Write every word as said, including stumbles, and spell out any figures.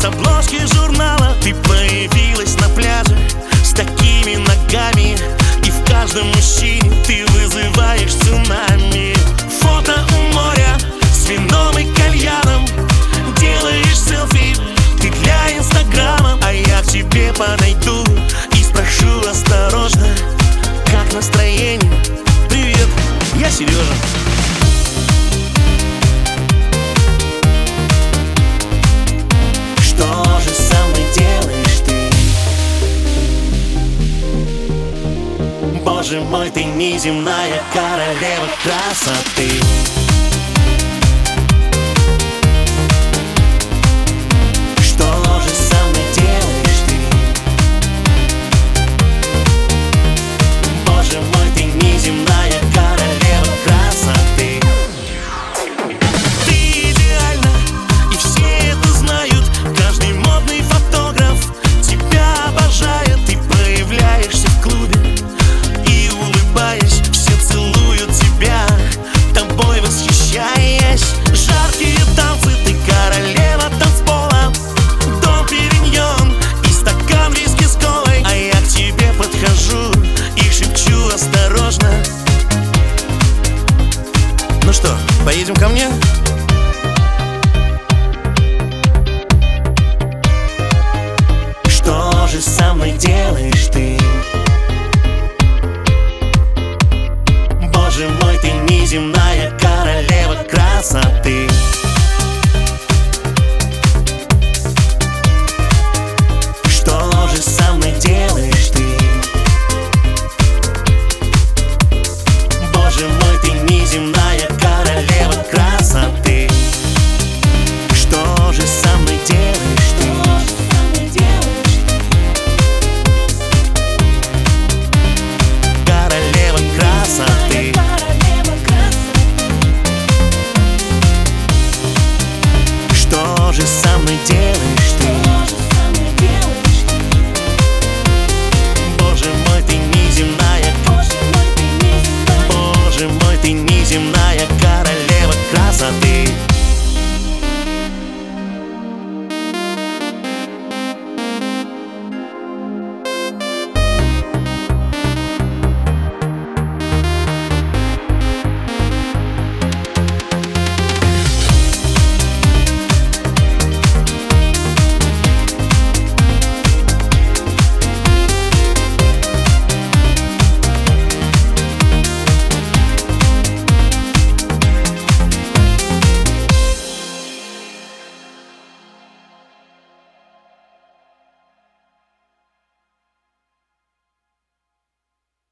с обложки журнала. Ты появилась на пляже с такими ногами, и в каждом мужчине ты вызываешь цунами. Фото у моря с вином и кальяном, делаешь селфи ты для инстаграма. А я к тебе подойду и спрошу осторожно, как настроение? Привет, я Сережа. Боже мой, ты неземная королева красоты. Что же со мной делаешь ты? Боже мой, ты неземная королева красоты. Ты идеальна, и все это знают. Каждый модный фотограф тебя обожает. Ты появляешься в клубе, все целуют тебя, тобой восхищаясь. Жаркие танцы, ты королева танцпола. Дом периньон и стакан виски с колой. А я к тебе подхожу и шепчу осторожно: ну что, поедем ко мне? Что же со мной делаешь ты? Боже мой, ты неземная королева красоты.